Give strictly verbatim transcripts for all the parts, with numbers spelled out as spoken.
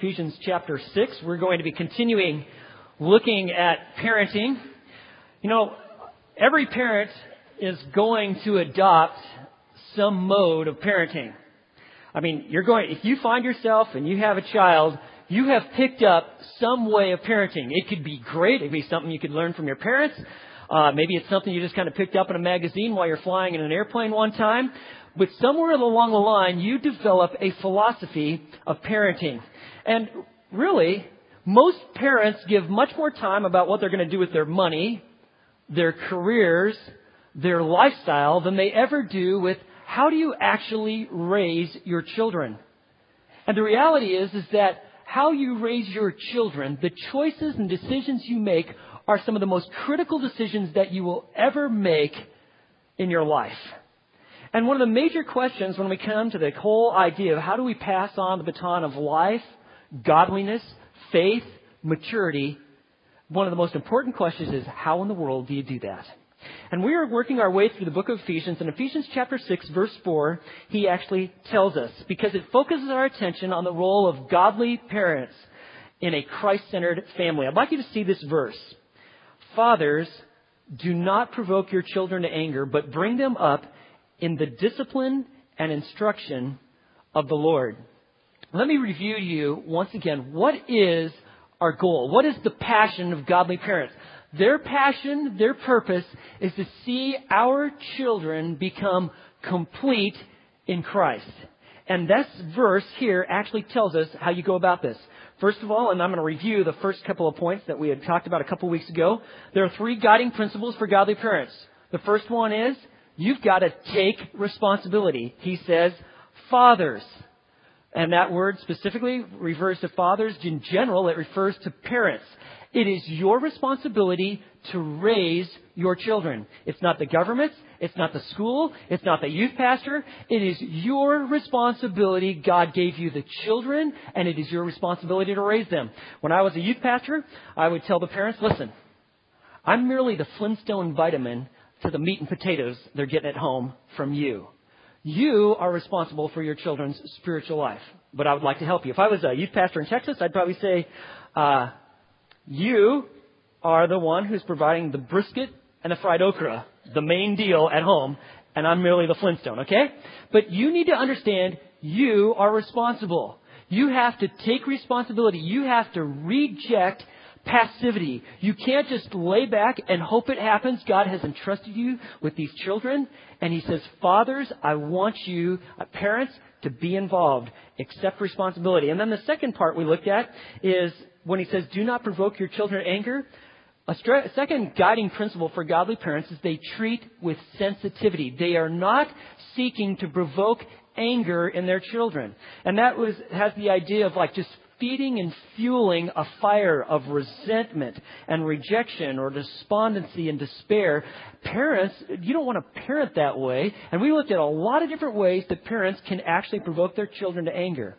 Ephesians chapter six. We're going to be continuing looking at parenting. You know, every parent is going to adopt some mode of parenting. I mean, you're going, if you find yourself and you have a child, you have picked up some way of parenting. It could be great. It could be something you could learn from your parents. Uh, maybe it's something you just kind of picked up in a magazine while you're flying in an airplane one time. But somewhere along the line, you develop a philosophy of parenting. And really, most parents give much more time about what they're going to do with their money, their careers, their lifestyle than they ever do with how do you actually raise your children. And the reality is, is that how you raise your children, the choices and decisions you make are some of the most critical decisions that you will ever make in your life. And one of the major questions when we come to the whole idea of how do we pass on the baton of life, godliness, faith, maturity, one of the most important questions is how in the world do you do that? And we are working our way through the book of Ephesians. In Ephesians chapter six, verse four, he actually tells us, because it focuses our attention on the role of godly parents in a Christ-centered family. I'd like you to see this verse. Fathers, do not provoke your children to anger, but bring them up in the discipline and instruction of the Lord. Let me review you once again. What is our goal? What is the passion of godly parents? Their passion, their purpose is to see our children become complete in Christ. And this verse here actually tells us how you go about this. First of all, and I'm going to review the first couple of points that we had talked about a couple of weeks ago. There are three guiding principles for godly parents. The first one is, you've got to take responsibility. He says, fathers. And that word specifically refers to fathers. In general, it refers to parents. It is your responsibility to raise your children. It's not the government's. It's not the school. It's not the youth pastor. It is your responsibility. God gave you the children, and it is your responsibility to raise them. When I was a youth pastor, I would tell the parents, listen, I'm merely the Flintstone vitamin to the meat and potatoes they're getting at home from you. You are responsible for your children's spiritual life, but I would like to help you. If I was a youth pastor in Texas, I'd probably say, uh, you are the one who's providing the brisket and the fried okra, the main deal at home, and I'm merely the Flintstone, okay? But you need to understand you are responsible. You have to take responsibility. You have to reject passivity. You can't just lay back and hope it happens. God has entrusted you with these children. And he says, fathers, I want you, parents, to be involved. Accept responsibility. And then the second part we looked at is when he says, do not provoke your children to anger. A stra- second guiding principle for godly parents is they treat with sensitivity. They are not seeking to provoke anger in their children. And that was has the idea of like just feeding and fueling a fire of resentment and rejection or despondency and despair. Parents, you don't want to parent that way. And we looked at a lot of different ways that parents can actually provoke their children to anger.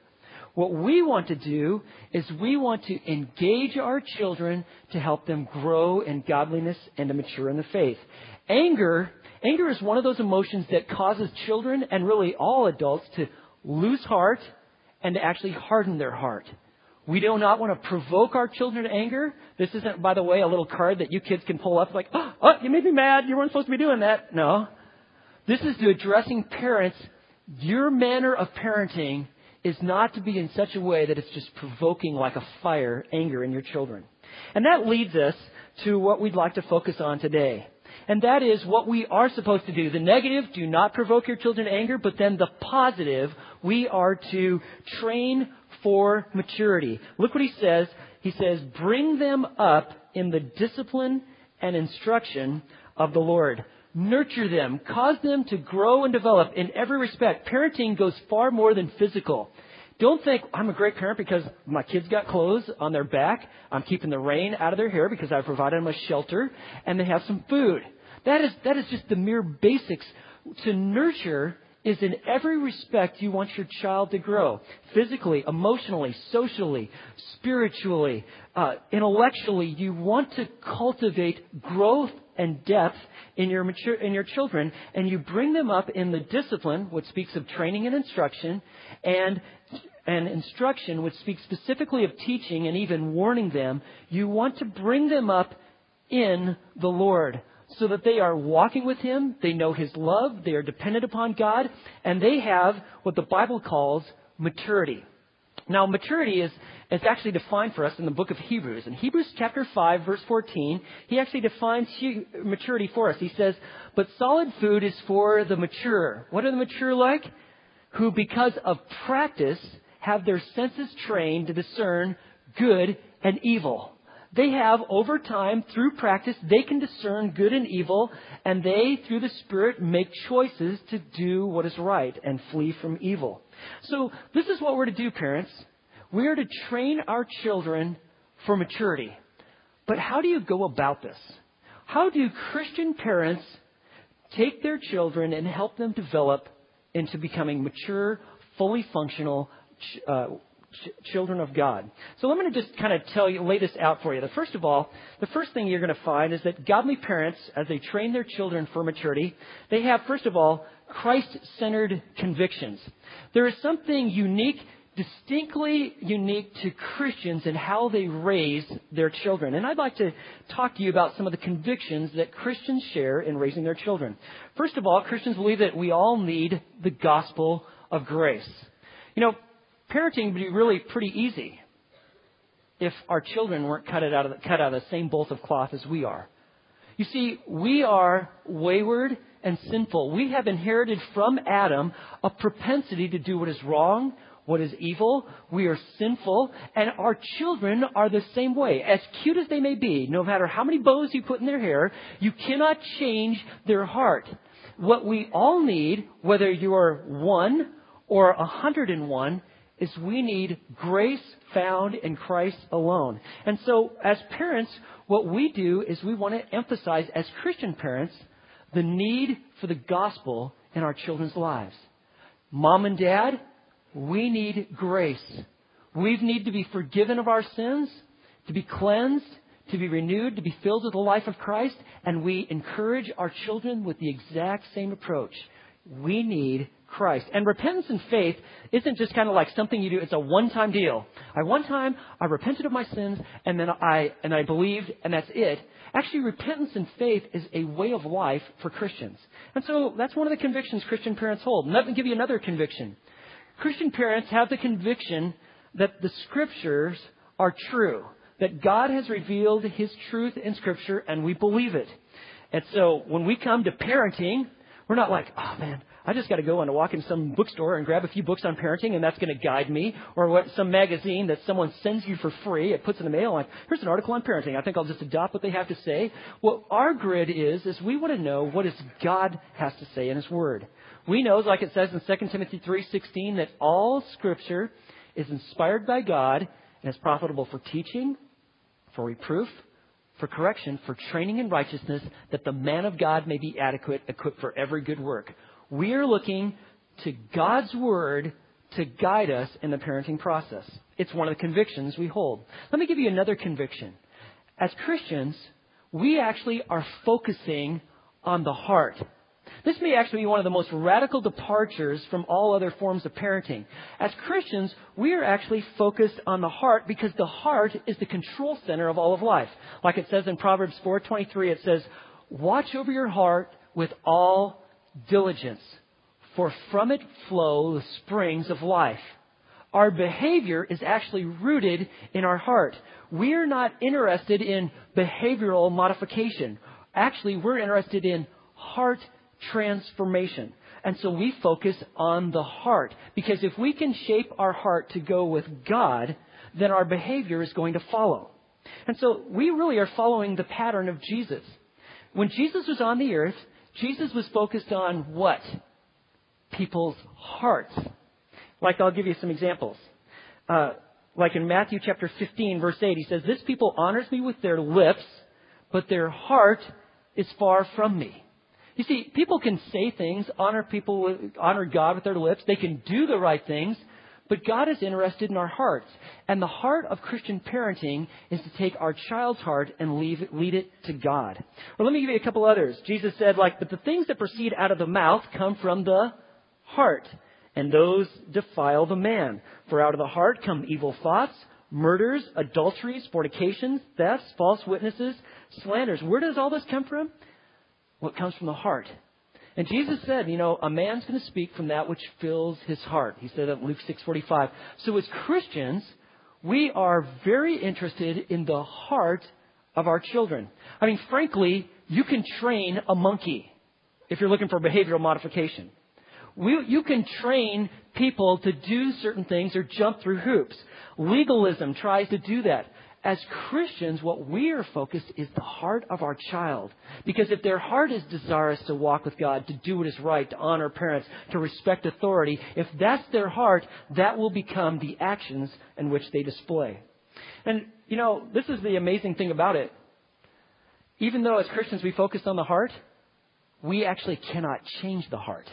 What we want to do is we want to engage our children to help them grow in godliness and to mature in the faith. Anger, anger is one of those emotions that causes children and really all adults to lose heart and to actually harden their heart. We do not want to provoke our children to anger. This isn't, by the way, a little card that you kids can pull up like, oh, oh, you made me mad. You weren't supposed to be doing that. No. This is to addressing parents. Your manner of parenting is not to be in such a way that it's just provoking like a fire, anger in your children. And that leads us to what we'd like to focus on today. And that is what we are supposed to do. The negative, do not provoke your children to anger, but then the positive, we are to train for maturity. Look what he says. He says, bring them up in the discipline and instruction of the Lord. Nurture them, cause them to grow and develop in every respect. Parenting goes far more than physical. Don't think I'm a great parent because my kids got clothes on their back. I'm keeping the rain out of their hair because I provided them a shelter and they have some food. That is, that is just the mere basics. To nurture is in every respect you want your child to grow. Physically, emotionally, socially, spiritually, uh, intellectually, you want to cultivate growth and depth in your mature, in your children, and you bring them up in the discipline, which speaks of training and instruction, and and instruction, which speaks specifically of teaching and even warning them, you want to bring them up in the Lord so that they are walking with Him, they know His love, they are dependent upon God, and they have what the Bible calls maturity. Now, maturity is, is actually defined for us in the book of Hebrews. In Hebrews chapter five, verse fourteen, he actually defines maturity for us. He says, but solid food is for the mature. What are the mature like? Who, because of practice, have their senses trained to discern good and evil. They have, over time, through practice, they can discern good and evil, and they, through the Spirit, make choices to do what is right and flee from evil. So this is what we're to do, parents. We are to train our children for maturity. But how do you go about this? How do Christian parents take their children and help them develop into becoming mature, fully functional uh Ch- children of God? So I'm going to just kind of tell you, lay this out for you. The first of all, the first thing you're going to find is that godly parents, as they train their children for maturity, they have, first of all, Christ-centered convictions. There is something unique, distinctly unique to Christians in how they raise their children. And I'd like to talk to you about some of the convictions that Christians share in raising their children. First of all, Christians believe that we all need the gospel of grace. You know, parenting would be really pretty easy if our children weren't cut out of the, cut out of the same bolt of cloth as we are. You see, we are wayward and sinful. We have inherited from Adam a propensity to do what is wrong, what is evil. We are sinful, and our children are the same way. As cute as they may be, no matter how many bows you put in their hair, you cannot change their heart. What we all need, whether you are one or a hundred and one, is we need grace found in Christ alone. And so as parents, what we do is we want to emphasize, as Christian parents, the need for the gospel in our children's lives. Mom and Dad, we need grace. We need to be forgiven of our sins, to be cleansed, to be renewed, to be filled with the life of Christ. And we encourage our children with the exact same approach. We need Christ. And repentance and faith isn't just kind of like something you do. It's a one-time deal. I one time, I repented of my sins, and then I and I believed, and that's it. Actually, repentance and faith is a way of life for Christians. And so that's one of the convictions Christian parents hold. And let me give you another conviction. Christian parents have the conviction that the Scriptures are true, that God has revealed His truth in Scripture, and we believe it. And so when we come to parenting, we're not like, oh, man, I just got to go and walk in some bookstore and grab a few books on parenting, and that's going to guide me. Or what, some magazine that someone sends you for free, it puts in the mail, like, here's an article on parenting. I think I'll just adopt what they have to say. What our grid is, is we want to know what is God has to say in His Word. We know, like it says in Second Timothy three sixteen, that all Scripture is inspired by God and is profitable for teaching, for reproof, for correction, for training in righteousness, that the man of God may be adequate, equipped for every good work. We are looking to God's Word to guide us in the parenting process. It's one of the convictions we hold. Let me give you another conviction. As Christians, we actually are focusing on the heart. This may actually be one of the most radical departures from all other forms of parenting. As Christians, we are actually focused on the heart because the heart is the control center of all of life. Like it says in Proverbs four twenty-three, it says, watch over your heart with all diligence, for from it flow the springs of life. Our behavior is actually rooted in our heart. We are not interested in behavioral modification. Actually, we're interested in heart transformation. And so we focus on the heart, because if we can shape our heart to go with God, then our behavior is going to follow. And so we really are following the pattern of Jesus. When Jesus was on the earth, Jesus was focused on what? People's hearts. Like, I'll give you some examples. Uh, like in Matthew chapter fifteen, verse eight, he says, this people honors me with their lips, but their heart is far from me. You see, people can say things, honor people, honor God with their lips. They can do the right things, but God is interested in our hearts. And the heart of Christian parenting is to take our child's heart and leave, lead it to God. Or let me give you a couple others. Jesus said, like, but the things that proceed out of the mouth come from the heart. and those defile the man. For out of the heart come evil thoughts, murders, adulteries, fornications, thefts, false witnesses, slanders. Where does all this come from? Well, it comes from the heart. And Jesus said, you know, a man's going to speak from that which fills his heart. He said that in Luke six forty-five. So as Christians, we are very interested in the heart of our children. I mean, frankly, you can train a monkey if you're looking for behavioral modification. We, you can train people to do certain things or jump through hoops. Legalism tries to do that. As Christians, what we are focused is the heart of our child. Because if their heart is desirous to walk with God, to do what is right, to honor parents, to respect authority, if that's their heart, that will become the actions in which they display. And, you know, this is the amazing thing about it. Even though as Christians we focus on the heart, we actually cannot change the heart.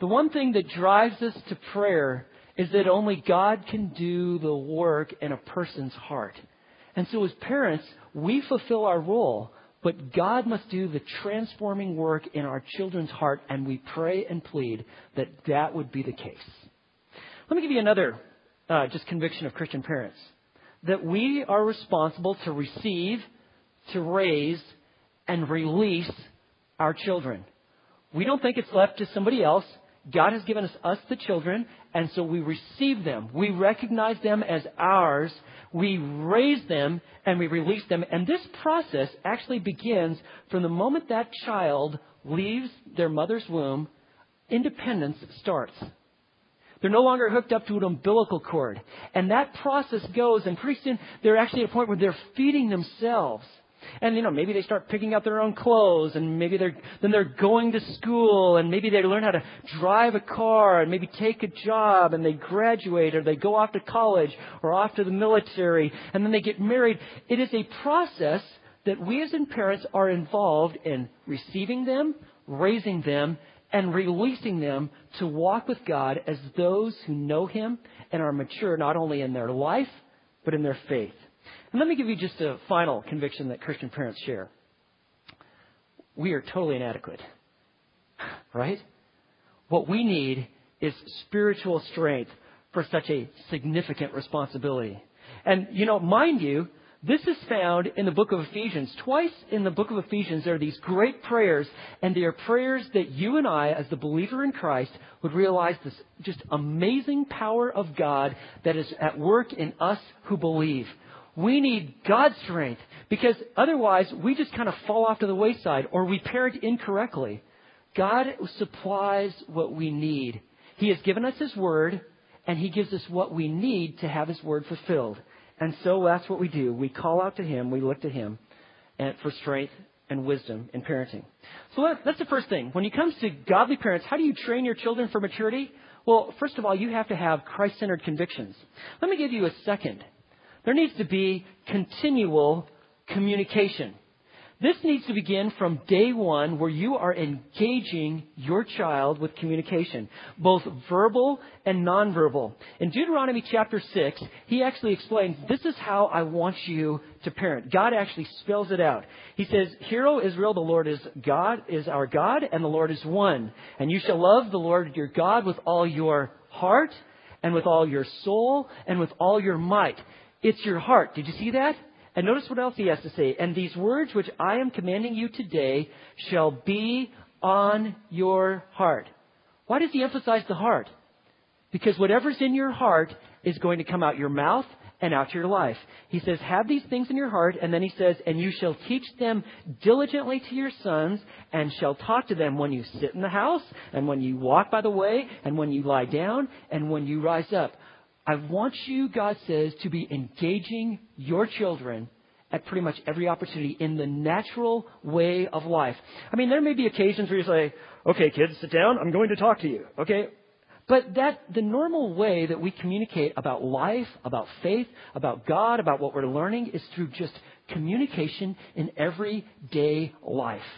The one thing that drives us to prayer is that only God can do the work in a person's heart. And so as parents, we fulfill our role, but God must do the transforming work in our children's heart, and we pray and plead that that would be the case. Let me give you another uh, just conviction of Christian parents, that we are responsible to receive, to raise, and release our children. We don't think it's left to somebody else. God has given us, us the children, and so we receive them. We recognize them as ours. We raise them, and we release them. And this process actually begins from the moment that child leaves their mother's womb. Independence starts. They're no longer hooked up to an umbilical cord. And that process goes, and pretty soon they're actually at a point where they're feeding themselves. And, you know, maybe they start picking up their own clothes, and maybe they're then they're going to school, and maybe they learn how to drive a car, and maybe take a job, and they graduate, or they go off to college or off to the military, and then they get married. It is a process that we as parents are involved in receiving them, raising them, and releasing them to walk with God as those who know Him and are mature not only in their life, but in their faith. And let me give you just a final conviction that Christian parents share. We are totally inadequate, right? What we need is spiritual strength for such a significant responsibility. And, you know, mind you, this is found in the book of Ephesians. Twice in the book of Ephesians, there are these great prayers, and they are prayers that you and I, as the believer in Christ, would realize this just amazing power of God that is at work in us who believe. We need God's strength, because otherwise we just kind of fall off to the wayside, or we parent incorrectly. God supplies what we need. He has given us His Word, and He gives us what we need to have His Word fulfilled. And so that's what we do. We call out to Him. We look to Him for strength and wisdom in parenting. So that's the first thing. When it comes to godly parents, how do you train your children for maturity? Well, first of all, you have to have Christ-centered convictions. Let me give you a second. There needs to be continual communication. This needs to begin from day one, where you are engaging your child with communication, both verbal and nonverbal. In Deuteronomy chapter six, he actually explains, this is how I want you to parent. God actually spells it out. He says, "Hear, O Israel, the Lord is God, is our God, and the Lord is one. And you shall love the Lord your God with all your heart, and with all your soul, and with all your might." It's your heart. Did you see that? And notice what else he has to say. "And these words which I am commanding you today shall be on your heart." Why does he emphasize the heart? Because whatever's in your heart is going to come out your mouth and out your life. He says, have these things in your heart. And then he says, "And you shall teach them diligently to your sons, and shall talk to them when you sit in the house, and when you walk by the way, and when you lie down, and when you rise up." I want you, God says, to be engaging your children at pretty much every opportunity in the natural way of life. I mean, there may be occasions where you say, "Okay, kids, sit down. I'm going to talk to you." Okay. But that the normal way that we communicate about life, about faith, about God, about what we're learning is through just communication in everyday life.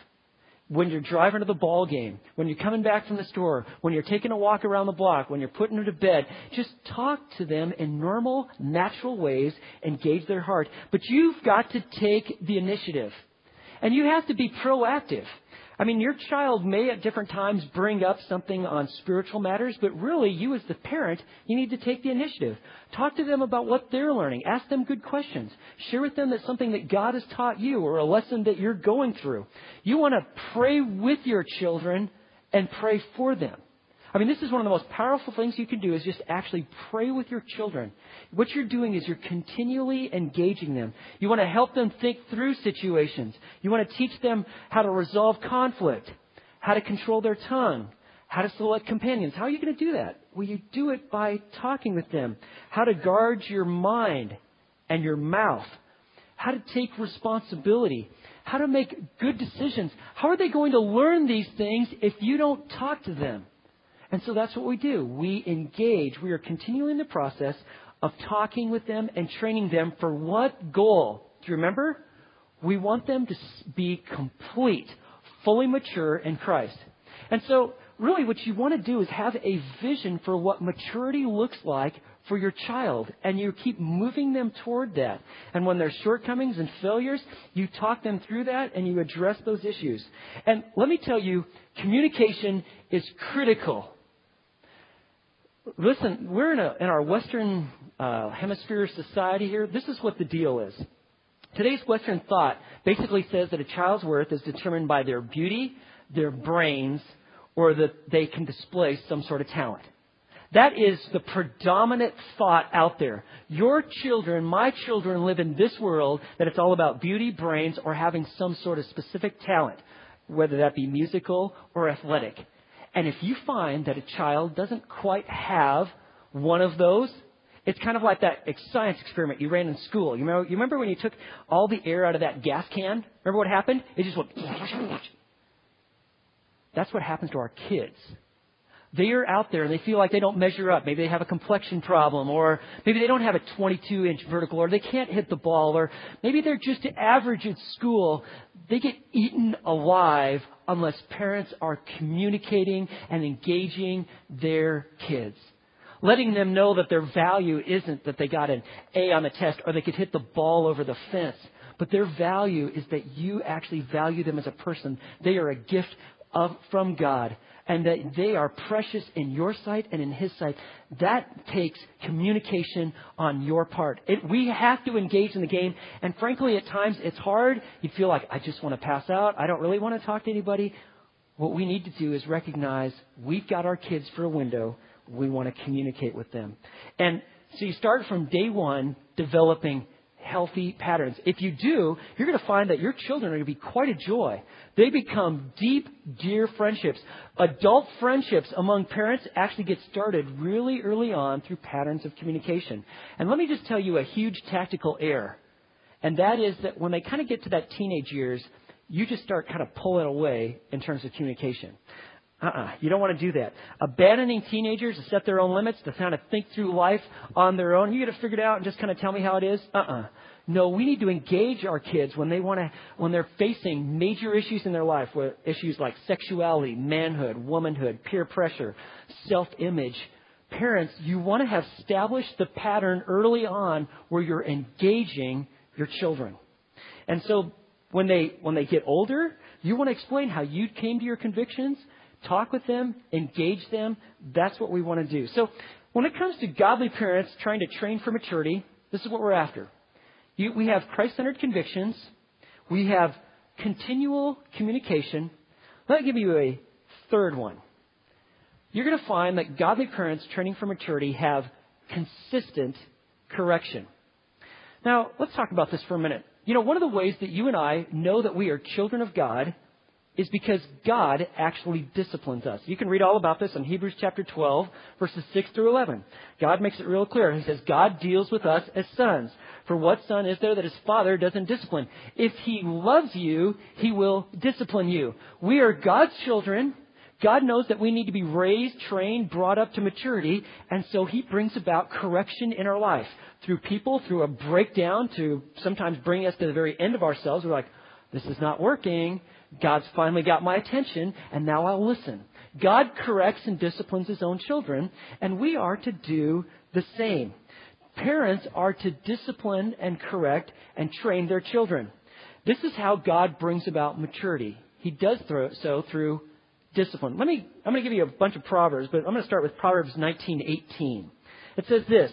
When you're driving to the ball game, when you're coming back from the store, when you're taking a walk around the block, when you're putting them to bed, just talk to them in normal, natural ways, engage their heart. But you've got to take the initiative, and you have to be proactive. I mean, your child may at different times bring up something on spiritual matters, but really you as the parent, you need to take the initiative. Talk to them about what they're learning. Ask them good questions. Share with them that something that God has taught you or a lesson that you're going through. You want to pray with your children and pray for them. I mean, this is one of the most powerful things you can do is just actually pray with your children. What you're doing is you're continually engaging them. You want to help them think through situations. You want to teach them how to resolve conflict, how to control their tongue, how to select companions. How are you going to do that? Well, you do it by talking with them. How to guard your mind and your mouth. How to take responsibility. How to make good decisions. How are they going to learn these things if you don't talk to them? And so that's what we do. We engage. We are continuing the process of talking with them and training them for what goal? Do you remember? We want them to be complete, fully mature in Christ. And so really what you want to do is have a vision for what maturity looks like for your child. And you keep moving them toward that. And when there's shortcomings and failures, you talk them through that and you address those issues. And let me tell you, communication is critical. Listen, we're in, a, in our Western uh, hemisphere society here. This is what the deal is. Today's Western thought basically says that a child's worth is determined by their beauty, their brains, or that they can display some sort of talent. That is the predominant thought out there. Your children, my children, live in this world that it's all about beauty, brains, or having some sort of specific talent, whether that be musical or athletic. And if you find that a child doesn't quite have one of those, it's kind of like that science experiment you ran in school. You remember, you remember when you took all the air out of that gas can? Remember what happened? It just went. That's what happens to our kids. They are out there and they feel like they don't measure up. Maybe they have a complexion problem, or maybe they don't have a twenty-two inch vertical, or they can't hit the ball, or maybe they're just average at school. They get eaten alive unless parents are communicating and engaging their kids. Letting them know that their value isn't that they got an A on the test or they could hit the ball over the fence, but their value is that you actually value them as a person. They are a gift of, from God. And that they are precious in your sight and in His sight. That takes communication on your part. It, we have to engage in the game. And frankly, at times it's hard. You feel like, I just want to pass out. I don't really want to talk to anybody. What we need to do is recognize we've got our kids for a window. We want to communicate with them. And so you start from day one developing healthy patterns. If you do, you're going to find that your children are going to be quite a joy. They become deep, dear friendships. Adult friendships among parents actually get started really early on through patterns of communication. And let me just tell you a huge tactical error. And that is that when they kind of get to that teenage years, you just start kind of pulling away in terms of communication. Uh-uh. You don't want to do that. Abandoning teenagers to set their own limits, to kind of think through life on their own. You got to figure it out and just kind of tell me how it is. Uh-uh. No, we need to engage our kids when they want to, when they're facing major issues in their life, where issues like sexuality, manhood, womanhood, peer pressure, self-image. Parents, you want to have established the pattern early on where you're engaging your children. And so when they when they get older, you want to explain how you came to your convictions. Talk with them, engage them. That's what we want to do. So when it comes to godly parents trying to train for maturity, this is what we're after. You, we have Christ-centered convictions. We have continual communication. Let me give you a third one. You're going to find that godly parents training for maturity have consistent correction. Now, let's talk about this for a minute. You know, one of the ways that you and I know that we are children of God is because God actually disciplines us. You can read all about this in Hebrews chapter twelve, verses six through eleven. God makes it real clear. He says, God deals with us as sons. For what son is there that his father doesn't discipline? If he loves you, he will discipline you. We are God's children. God knows that we need to be raised, trained, brought up to maturity. And so he brings about correction in our life through people, through a breakdown, to sometimes bring us to the very end of ourselves. We're like, this is not working. God's finally got my attention, and now I'll listen. God corrects and disciplines his own children, and we are to do the same. Parents are to discipline and correct and train their children. This is how God brings about maturity. He does throw, so through discipline. Let me, I'm going to give you a bunch of Proverbs, but I'm going to start with Proverbs nineteen eighteen. It says this,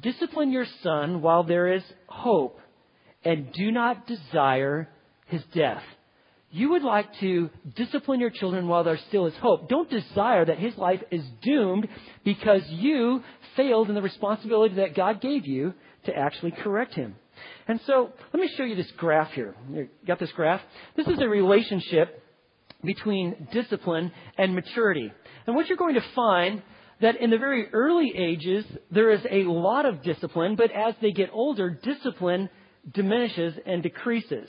discipline your son while there is hope and do not desire his death. You would like to discipline your children while there still is hope. Don't desire that his life is doomed because you failed in the responsibility that God gave you to actually correct him. And so let me show you this graph here. You got this graph? This is a relationship between discipline and maturity. And what you're going to find that in the very early ages, there is a lot of discipline, but as they get older, discipline diminishes and decreases.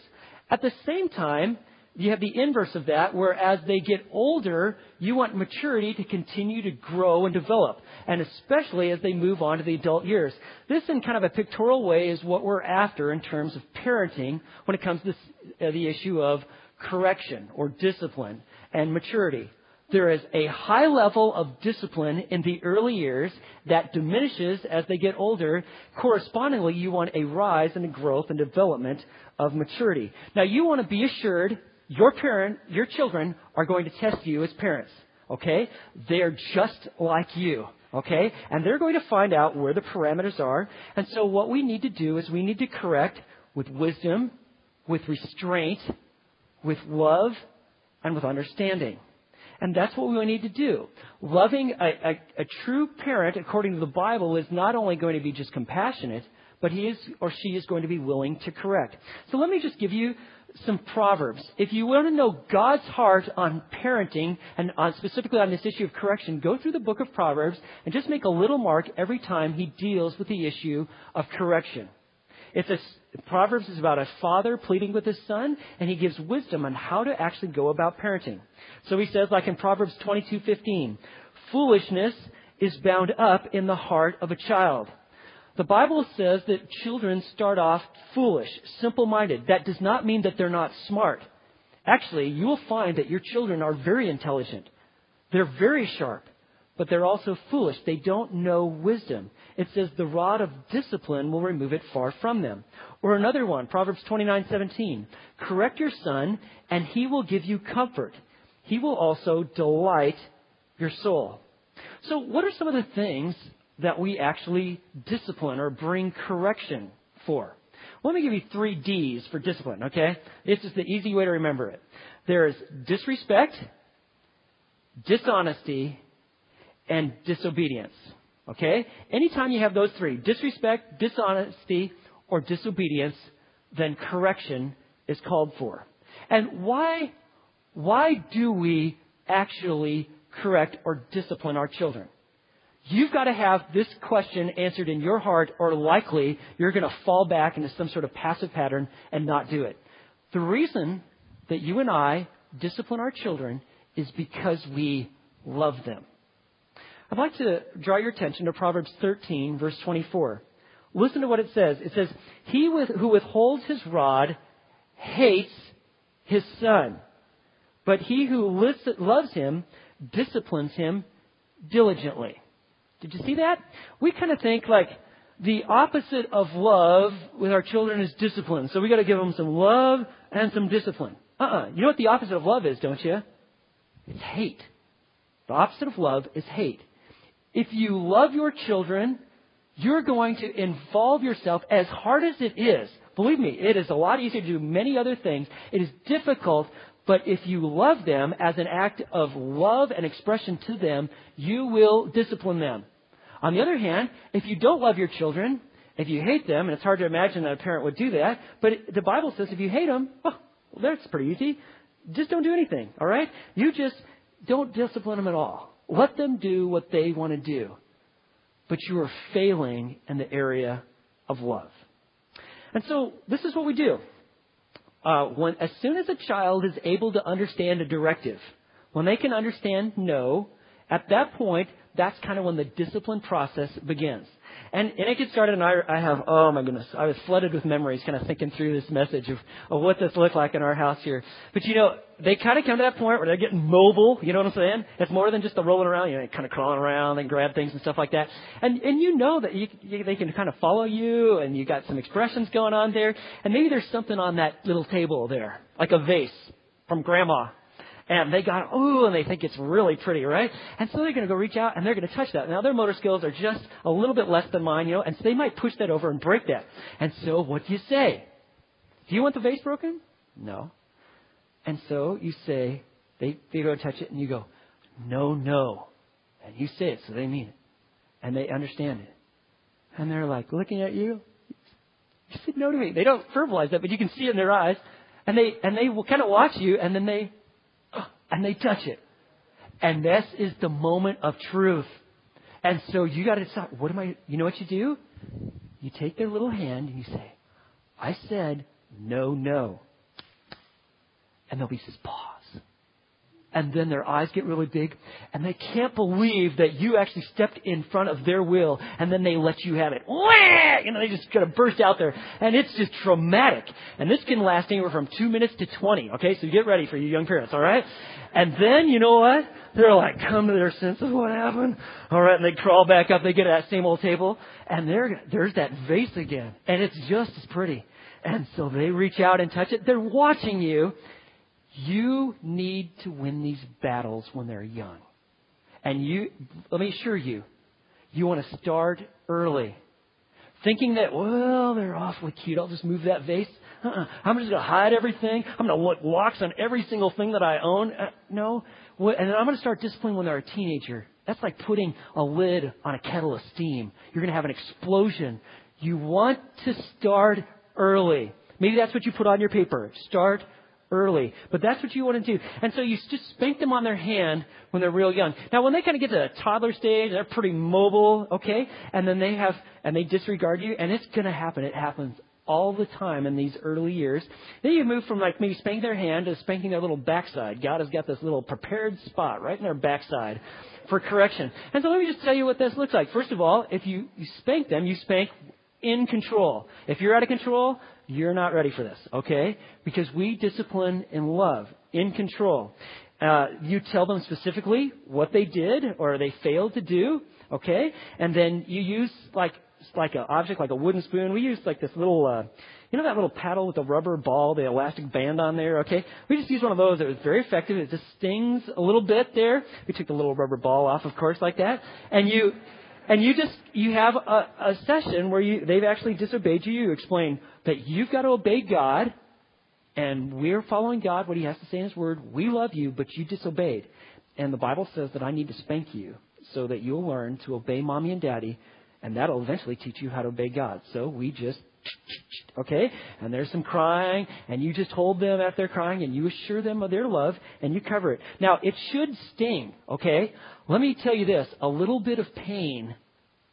At the same time, you have the inverse of that, where as they get older, you want maturity to continue to grow and develop, and especially as they move on to the adult years. This, in kind of a pictorial way, is what we're after in terms of parenting when it comes to this, uh, the issue of correction or discipline and maturity. There is a high level of discipline in the early years that diminishes as they get older. Correspondingly, you want a rise in the growth and development of maturity. Now, you want to be assured your parent, your children are going to test you as parents. Okay? They're just like you. Okay? And they're going to find out where the parameters are. And so what we need to do is we need to correct with wisdom, with restraint, with love, and with understanding. And that's what we need to do. Loving a, a, a true parent, according to the Bible, is not only going to be just compassionate, but he is or she is going to be willing to correct. So let me just give you some Proverbs. If you want to know God's heart on parenting and on specifically on this issue of correction, go through the book of Proverbs and just make a little mark every time he deals with the issue of correction. It's a, Proverbs is about a father pleading with his son, and he gives wisdom on how to actually go about parenting. So he says, like in Proverbs twenty-two fifteen, foolishness is bound up in the heart of a child. The Bible says that children start off foolish, simple-minded. That does not mean that they're not smart. Actually, you will find that your children are very intelligent. They're very sharp, but they're also foolish. They don't know wisdom. It says the rod of discipline will remove it far from them. Or another one, Proverbs twenty-nine seventeen, correct your son and he will give you comfort. He will also delight your soul. So what are some of the things that we actually discipline or bring correction for? Well, let me give you three D's for discipline, okay? This is the easy way to remember it. There is disrespect, dishonesty, and disobedience. Okay? Anytime you have those three, disrespect, dishonesty, or disobedience, then correction is called for. And why, why do we actually correct or discipline our children? You've got to have this question answered in your heart, or likely you're going to fall back into some sort of passive pattern and not do it. The reason that you and I discipline our children is because we love them. I'd like to draw your attention to Proverbs thirteen, verse twenty-four. Listen to what it says. It says, he with, who withholds his rod hates his son, but he who lives, loves him disciplines him diligently. Did you see that? We kind of think like the opposite of love with our children is discipline. So we got to give them some love and some discipline. Uh-uh. You know what the opposite of love is, don't you? It's hate. The opposite of love is hate. If you love your children, you're going to involve yourself as hard as it is. Believe me, it is a lot easier to do many other things. It is difficult, but if you love them as an act of love and expression to them, you will discipline them. On the other hand, if you don't love your children, if you hate them, and it's hard to imagine that a parent would do that, but the Bible says if you hate them, well, that's pretty easy. Just don't do anything, all right? You just don't discipline them at all. Let them do what they want to do. But you are failing in the area of love. And so this is what we do. Uh, when, as soon as a child is able to understand a directive, when they can understand no, at that point, that's kind of when the discipline process begins. And, and it gets started, and I, I have, oh my goodness, I was flooded with memories kind of thinking through this message of, of what this looked like in our house here. But, you know, they kind of come to that point where they're getting mobile, you know what I'm saying? It's more than just the rolling around, you know, kind of crawling around and grab things and stuff like that. And and you know that you, you, they can kind of follow you, and you got some expressions going on there. And maybe there's something on that little table there, like a vase. from grandma. And they got, ooh, and they think it's really pretty, right? And so they're going to go reach out, and they're going to touch that. Now, their motor skills are just a little bit less than mine, you know, and so they might push that over and break that. And so what do you say? Do you want the vase broken? No. And so you say, they, they go and touch it, and you go, no, no. And you say it, so they mean it. And they understand it. And they're like looking at you. You said no to me. They don't verbalize that, but you can see it in their eyes. And they, and they will kind of watch you, and then they... And they touch it. And this is the moment of truth. And so you got to decide, what am I, you know what you do? You take their little hand and you say, I said, no, no. And there'll be this pause. And then their eyes get really big. And they can't believe that you actually stepped in front of their will. And then they let you have it. You know, they just kind of burst out there. And it's just traumatic. And this can last anywhere from two minutes to twenty. Okay, so get ready for you young parents, all right? And then, you know what? They're like, come to their senses. What happened? All right, and they crawl back up. They get at that same old table. And there, there's that vase again. And it's just as pretty. And so they reach out and touch it. They're watching you. You need to win these battles when they're young. And you, let me assure you, you want to start early. Thinking that, well, they're awfully cute. I'll just move that vase. Uh-uh. I'm just going to hide everything. I'm going to lock locks on every single thing that I own. Uh, no. And then I'm going to start disciplining when they're a teenager. That's like putting a lid on a kettle of steam. You're going to have an explosion. You want to start early. Maybe that's what you put on your paper. Start early. Early, but that's what you want to do. And so you just spank them on their hand when they're real young. Now, when they kind of get to the toddler stage, they're pretty mobile, okay? And then they have, and they disregard you, and it's going to happen. It happens all the time in these early years. Then you move from like maybe spanking their hand to spanking their little backside. God has got this little prepared spot right in their backside for correction. And so let me just tell you what this looks like. First of all, if you, you spank them, you spank in control. If you're out of control, you're not ready for this, okay? Because we discipline in love, in control. Uh, you tell them specifically what they did or they failed to do, okay? And then you use like like an object, like a wooden spoon. We use like this little, uh, you know that little paddle with the rubber ball, the elastic band on there, okay? We just used one of those. It was very effective. It just stings a little bit there. We took the little rubber ball off, of course, like that. And you... And you just, you have a, a session where you, they've actually disobeyed you. You explain that you've got to obey God and we're following God, what he has to say in his word. We love you, but you disobeyed. And the Bible says that I need to spank you so that you'll learn to obey mommy and daddy. And that'll eventually teach you how to obey God. So we just, okay. And there's some crying and you just hold them after they're crying and you assure them of their love and you cover it. Now it should sting. Okay. Let me tell you this, a little bit of pain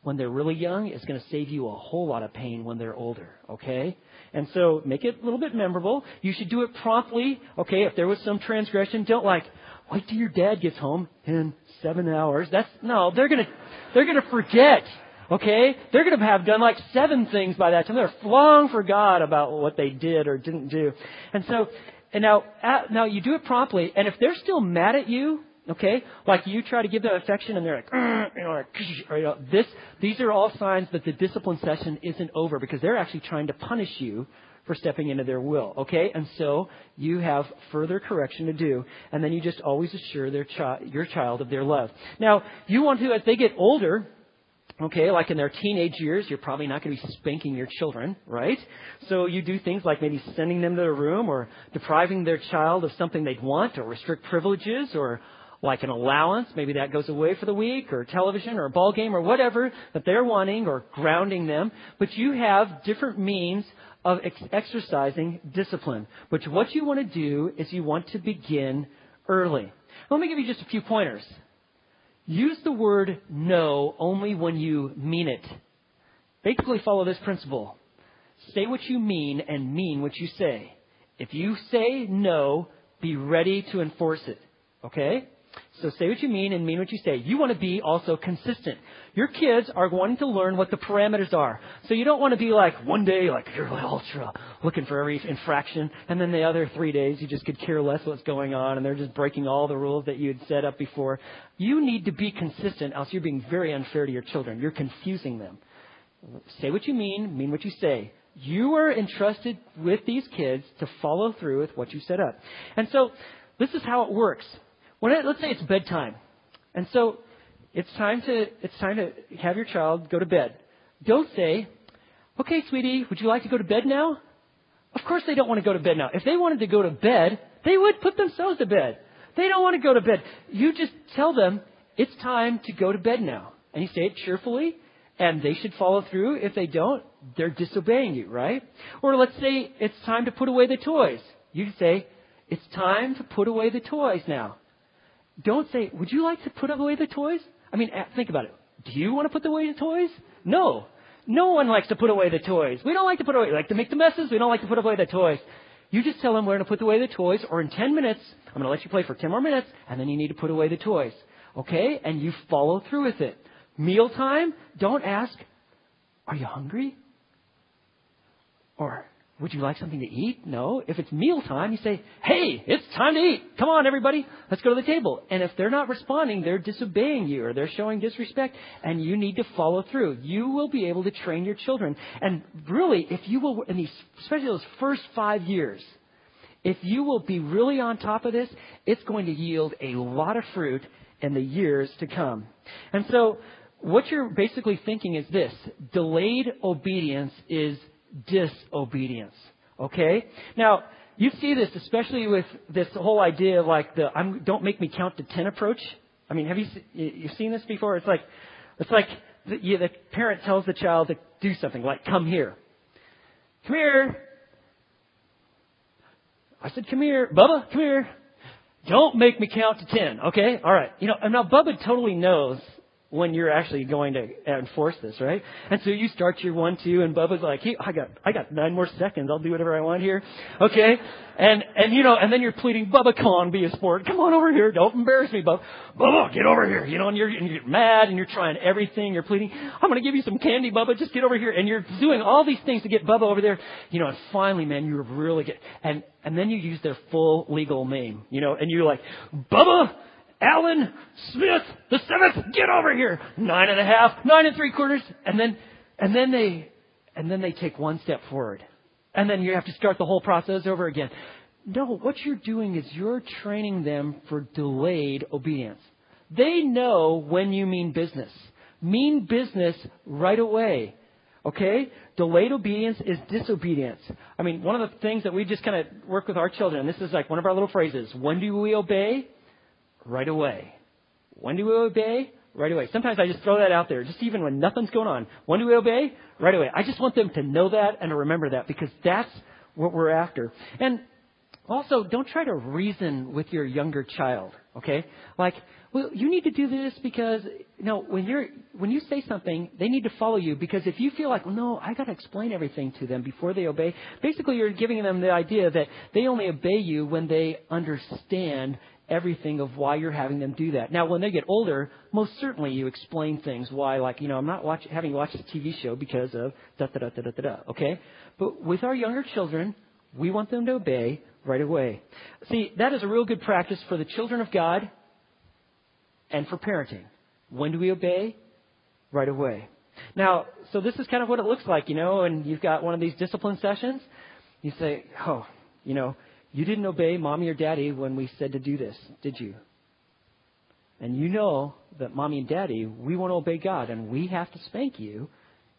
when they're really young is going to save you a whole lot of pain when they're older. Okay. And so make it a little bit memorable. You should do it promptly. Okay. If there was some transgression, don't like wait till your dad gets home in seven hours. That's no, they're going to, they're going to forget. Okay, they're going to have done like seven things by that time. They're long forgot about what they did or didn't do. And so, and now, now you do it promptly. And if they're still mad at you, okay, like you try to give them affection and they're like, you know, like, or, you know, this, these are all signs that the discipline session isn't over because they're actually trying to punish you for stepping into their will. Okay, and so you have further correction to do. And then you just always assure their chi- your child of their love. Now, you want to, as they get older, okay, like in their teenage years, you're probably not going to be spanking your children, right? So you do things like maybe sending them to their room or depriving their child of something they'd want or restrict privileges or like an allowance. Maybe that goes away for the week or television or a ball game or whatever that they're wanting or grounding them. But you have different means of ex- exercising discipline. But what you want to do is you want to begin early. Let me give you just a few pointers. Use the word no only when you mean it. Basically follow this principle. Say what you mean and mean what you say. If you say no, be ready to enforce it. Okay? So say what you mean and mean what you say. You want to be also consistent. Your kids are wanting to learn what the parameters are. So you don't want to be like one day, like you're ultra looking for every infraction. And then the other three days, you just could care less what's going on. And they're just breaking all the rules that you had set up before. You need to be consistent. Else you're being very unfair to your children. You're confusing them. Say what you mean, mean what you say. You are entrusted with these kids to follow through with what you set up. And so this is how it works. When it, let's say it's bedtime. And so it's time to it's time to have your child go to bed. Don't say, okay, sweetie, would you like to go to bed now? Of course they don't want to go to bed now. If they wanted to go to bed, they would put themselves to bed. They don't want to go to bed. You just tell them it's time to go to bed now. And you say it cheerfully, and they should follow through. If they don't, they're disobeying you, right? Or let's say it's time to put away the toys. You say, it's time to put away the toys now. Don't say, would you like to put away the toys? I mean, think about it. Do you want to put away the toys? No. No one likes to put away the toys. We don't like to put away. We like to make the messes. We don't like to put away the toys. You just tell them we're going to put away the toys, or in ten minutes, I'm going to let you play for ten more minutes, and then you need to put away the toys. Okay? And you follow through with it. Mealtime, don't ask, are you hungry? Or would you like something to eat? No. If it's mealtime, you say, hey, it's time to eat. Come on, everybody. Let's go to the table. And if they're not responding, they're disobeying you or they're showing disrespect, and you need to follow through. You will be able to train your children. And really, if you will, in these, especially those first five years, if you will be really on top of this, it's going to yield a lot of fruit in the years to come. And so what you're basically thinking is this: delayed obedience is disobedience. Okay? Now, you see this especially with this whole idea of like the I'm, don't make me count to ten approach. I mean, have you you've seen this before? It's like it's like the, yeah, the parent tells the child to do something like, come here. Come here. I said, come here. Bubba, come here. Don't make me count to ten. Okay? All right. You know, and now Bubba totally knows when you're actually going to enforce this, right? And so you start your one, two, and Bubba's like, hey, I got, I got nine more seconds. I'll do whatever I want here. Okay. And, and, you know, and then you're pleading, Bubba, come on, be a sport. Come on over here. Don't embarrass me, Bubba. Bubba, get over here. You know, and you're, and you're mad and you're trying everything. You're pleading, I'm going to give you some candy, Bubba. Just get over here. And you're doing all these things to get Bubba over there. You know, and finally, man, you're really good. And, and then you use their full legal name, you know, and you're like, Bubba Alan Smith the seventh, get over here. Nine and a half, nine and three quarters, and then and then they and then they take one step forward. And then you have to start the whole process over again. No, what you're doing is you're training them for delayed obedience. They know when you mean business. Mean business right away. Okay? Delayed obedience is disobedience. I mean, one of the things that we just kind of work with our children, and this is like one of our little phrases, when do we obey? Right away. When do we obey? Right away. Sometimes I just throw that out there, just even when nothing's going on. When do we obey? Right away. I just want them to know that and to remember that, because that's what we're after. And also, don't try to reason with your younger child, okay? Like, well, you need to do this because, you know, when you're, when you say something, they need to follow you, because if you feel like, well, no, I got to explain everything to them before they obey, basically you're giving them the idea that they only obey you when they understand everything of why you're having them do that. Now, when they get older, most certainly you explain things why, like, you know, I'm not watch, having you watch this T V show because of da-da-da-da-da-da, okay? But with our younger children, we want them to obey right away. See, that is a real good practice for the children of God and for parenting. When do we obey? Right away. Now, so this is kind of what it looks like, you know, and you've got one of these discipline sessions. You say, oh, you know, you didn't obey mommy or daddy when we said to do this, did you? And you know that mommy and daddy, we want to obey God, and we have to spank you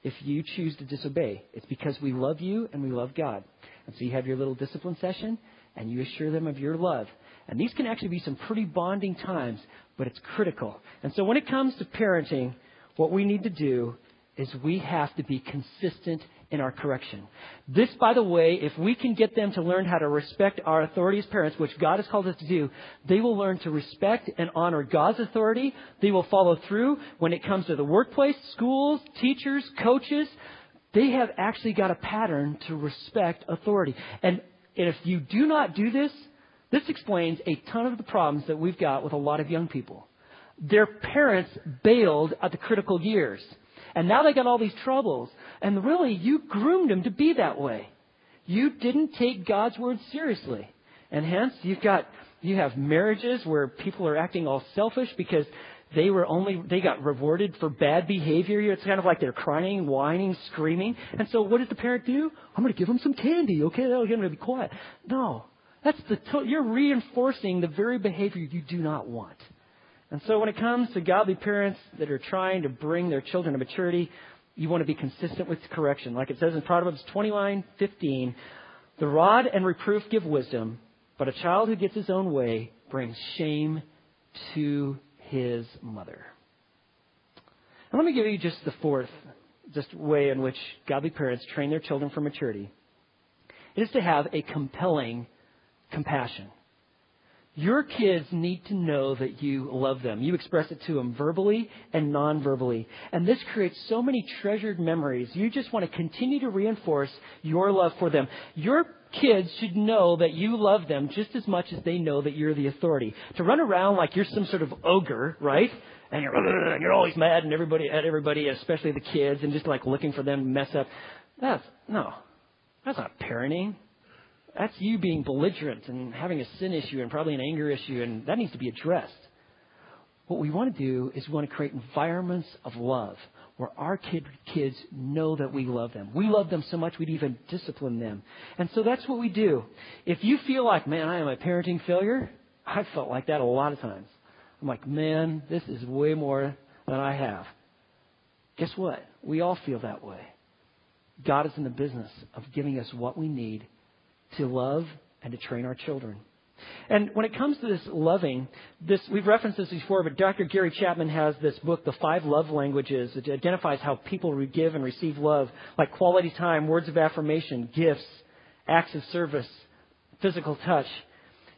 if you choose to disobey. It's because we love you and we love God. And so you have your little discipline session, and you assure them of your love. And these can actually be some pretty bonding times, but it's critical. And so when it comes to parenting, what we need to do is we have to be consistent in our correction. This, by the way, if we can get them to learn how to respect our authority as parents, which God has called us to do, they will learn to respect and honor God's authority. They will follow through when it comes to the workplace, schools, teachers, coaches. They have actually got a pattern to respect authority. And if you do not do this, this explains a ton of the problems that we've got with a lot of young people. Their parents bailed at the critical years. And now they got all these troubles. And really, you groomed them to be that way. You didn't take God's word seriously. And hence, you've got, you have marriages where people are acting all selfish because They were only, they got rewarded for bad behavior. It's kind of like they're crying, whining, screaming. And so what did the parent do? I'm going to give them some candy. Okay, that'll get them to be quiet. No, that's the, to- you're reinforcing the very behavior you do not want. And so when it comes to godly parents that are trying to bring their children to maturity, you want to be consistent with correction. Like it says in Proverbs twenty-nine fifteen, the rod and reproof give wisdom, but a child who gets his own way brings shame to his mother. And let me give you just the fourth just way in which godly parents train their children for maturity. It is to have a compelling compassion. Your kids need to know that you love them. You express it to them verbally and non-verbally. And this creates so many treasured memories. You just want to continue to reinforce your love for them. Your kids should know that you love them just as much as they know that you're the authority. To run around like you're some sort of ogre, right? And you're, you're always mad and everybody at everybody, especially the kids, and just like looking for them to mess up. That's, no, that's not parenting. That's you being belligerent and having a sin issue and probably an anger issue, and that needs to be addressed. What we want to do is we want to create environments of love where our kid, kids know that we love them. We love them so much we'd even discipline them. And so that's what we do. If you feel like, man, I am a parenting failure, I've felt like that a lot of times. I'm like, man, this is way more than I have. Guess what? We all feel that way. God is in the business of giving us what we need to love and to train our children. And when it comes to this loving, this we've referenced this before, but Doctor Gary Chapman has this book, The Five Love Languages. It identifies how people give and receive love, like quality time, words of affirmation, gifts, acts of service, physical touch.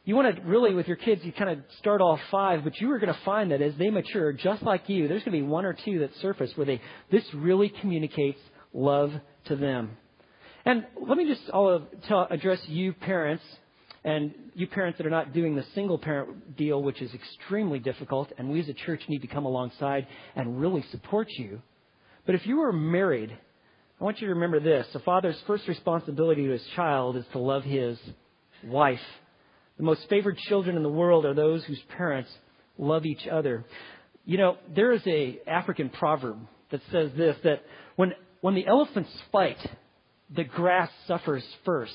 You want to really, with your kids, you kind of start all five, but you are going to find that as they mature, just like you, there's going to be one or two that surface where they this really communicates love to them. And let me just I'll tell, address you parents. And you parents that are not doing the single-parent deal, which is extremely difficult, and we as a church need to come alongside and really support you. But if you are married, I want you to remember this. A father's first responsibility to his child is to love his wife. The most favored children in the world are those whose parents love each other. You know, there is a African proverb that says this, that when, when the elephants fight, the grass suffers first.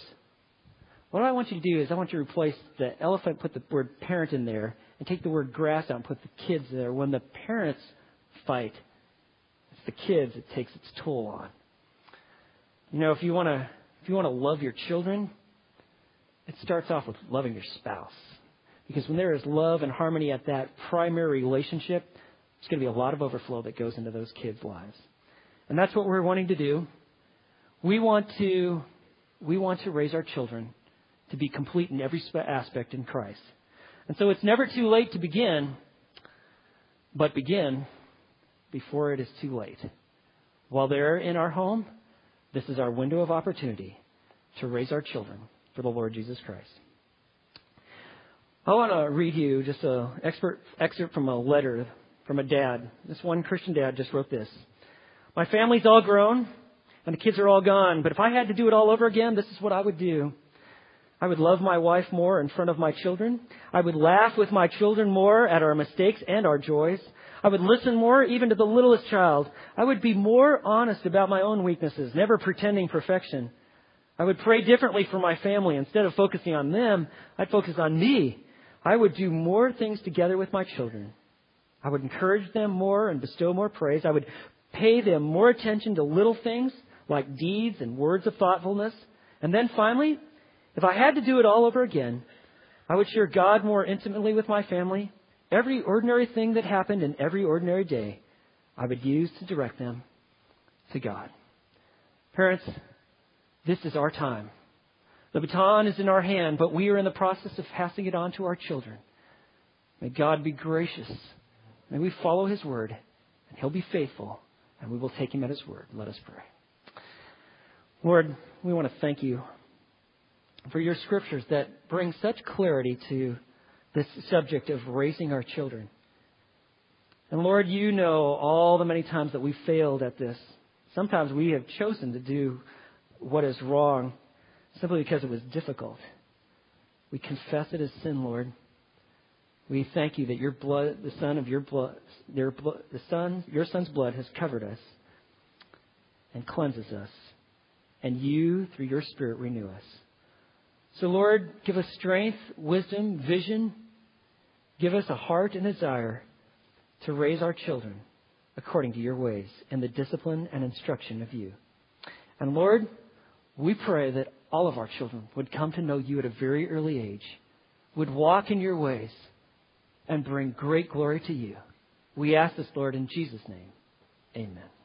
What I want you to do is I want you to replace the elephant, put the word parent in there, and take the word grass out and put the kids there. When the parents fight, it's the kids it takes its toll on. You know, if you want to if you want to love your children, it starts off with loving your spouse. Because when there is love and harmony at that primary relationship, there's going to be a lot of overflow that goes into those kids' lives. And that's what we're wanting to do. We want to we want to raise our children to be complete in every aspect in Christ. And so it's never too late to begin, but begin before it is too late. While they're in our home, this is our window of opportunity to raise our children for the Lord Jesus Christ. I want to read you just an excerpt from a letter from a dad. This one Christian dad just wrote this. My family's all grown and the kids are all gone, but if I had to do it all over again, this is what I would do. I would love my wife more in front of my children. I would laugh with my children more at our mistakes and our joys. I would listen more even to the littlest child. I would be more honest about my own weaknesses, never pretending perfection. I would pray differently for my family. Instead of focusing on them, I'd focus on me. I would do more things together with my children. I would encourage them more and bestow more praise. I would pay them more attention to little things like deeds and words of thoughtfulness. And then finally, if I had to do it all over again, I would share God more intimately with my family. Every ordinary thing that happened in every ordinary day, I would use to direct them to God. Parents, this is our time. The baton is in our hand, but we are in the process of passing it on to our children. May God be gracious. May we follow his word, and he'll be faithful, and we will take him at his word. Let us pray. Lord, we want to thank you for your scriptures that bring such clarity to this subject of raising our children. And Lord, you know all the many times that we failed at this. Sometimes we have chosen to do what is wrong simply because it was difficult. We confess it as sin, Lord. We thank you that your blood, the son of your blood, their blood, the son, your son's blood has covered us and cleanses us. And you, through your Spirit, renew us. So, Lord, give us strength, wisdom, vision. Give us a heart and desire to raise our children according to your ways and the discipline and instruction of you. And, Lord, we pray that all of our children would come to know you at a very early age, would walk in your ways, and bring great glory to you. We ask this, Lord, in Jesus' name. Amen.